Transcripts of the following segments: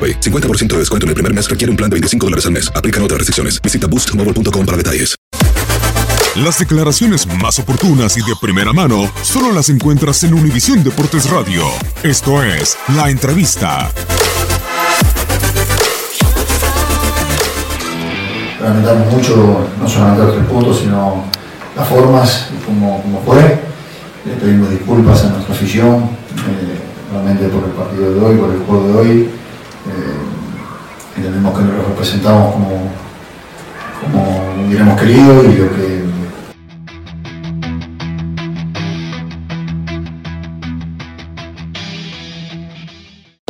50% de descuento en el primer mes requiere un plan de $25 al mes. Aplican otras restricciones. Visita boostmobile.com para detalles. Las declaraciones más oportunas y de primera mano solo las encuentras en Univisión Deportes Radio. Esto es La Entrevista. Lamentamos mucho, no solamente los 3 puntos, sino las formas y cómo fue. Le pedimos disculpas a nuestra afición, realmente por el partido de hoy, por el juego de hoy. Entendemos que no lo representamos como hubiéramos querido y lo que...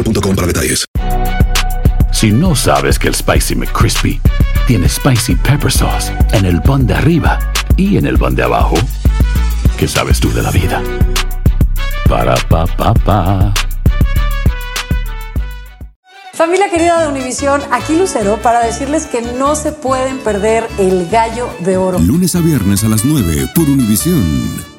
Para detalles. Si no sabes que el Spicy McCrispy tiene Spicy Pepper Sauce en el pan de arriba y en el pan de abajo, ¿qué sabes tú de la vida? Para, pa, pa, pa. Familia querida de Univisión, aquí Lucero para decirles que no se pueden perder el Gallo de Oro. Lunes a viernes a las 9 por Univisión.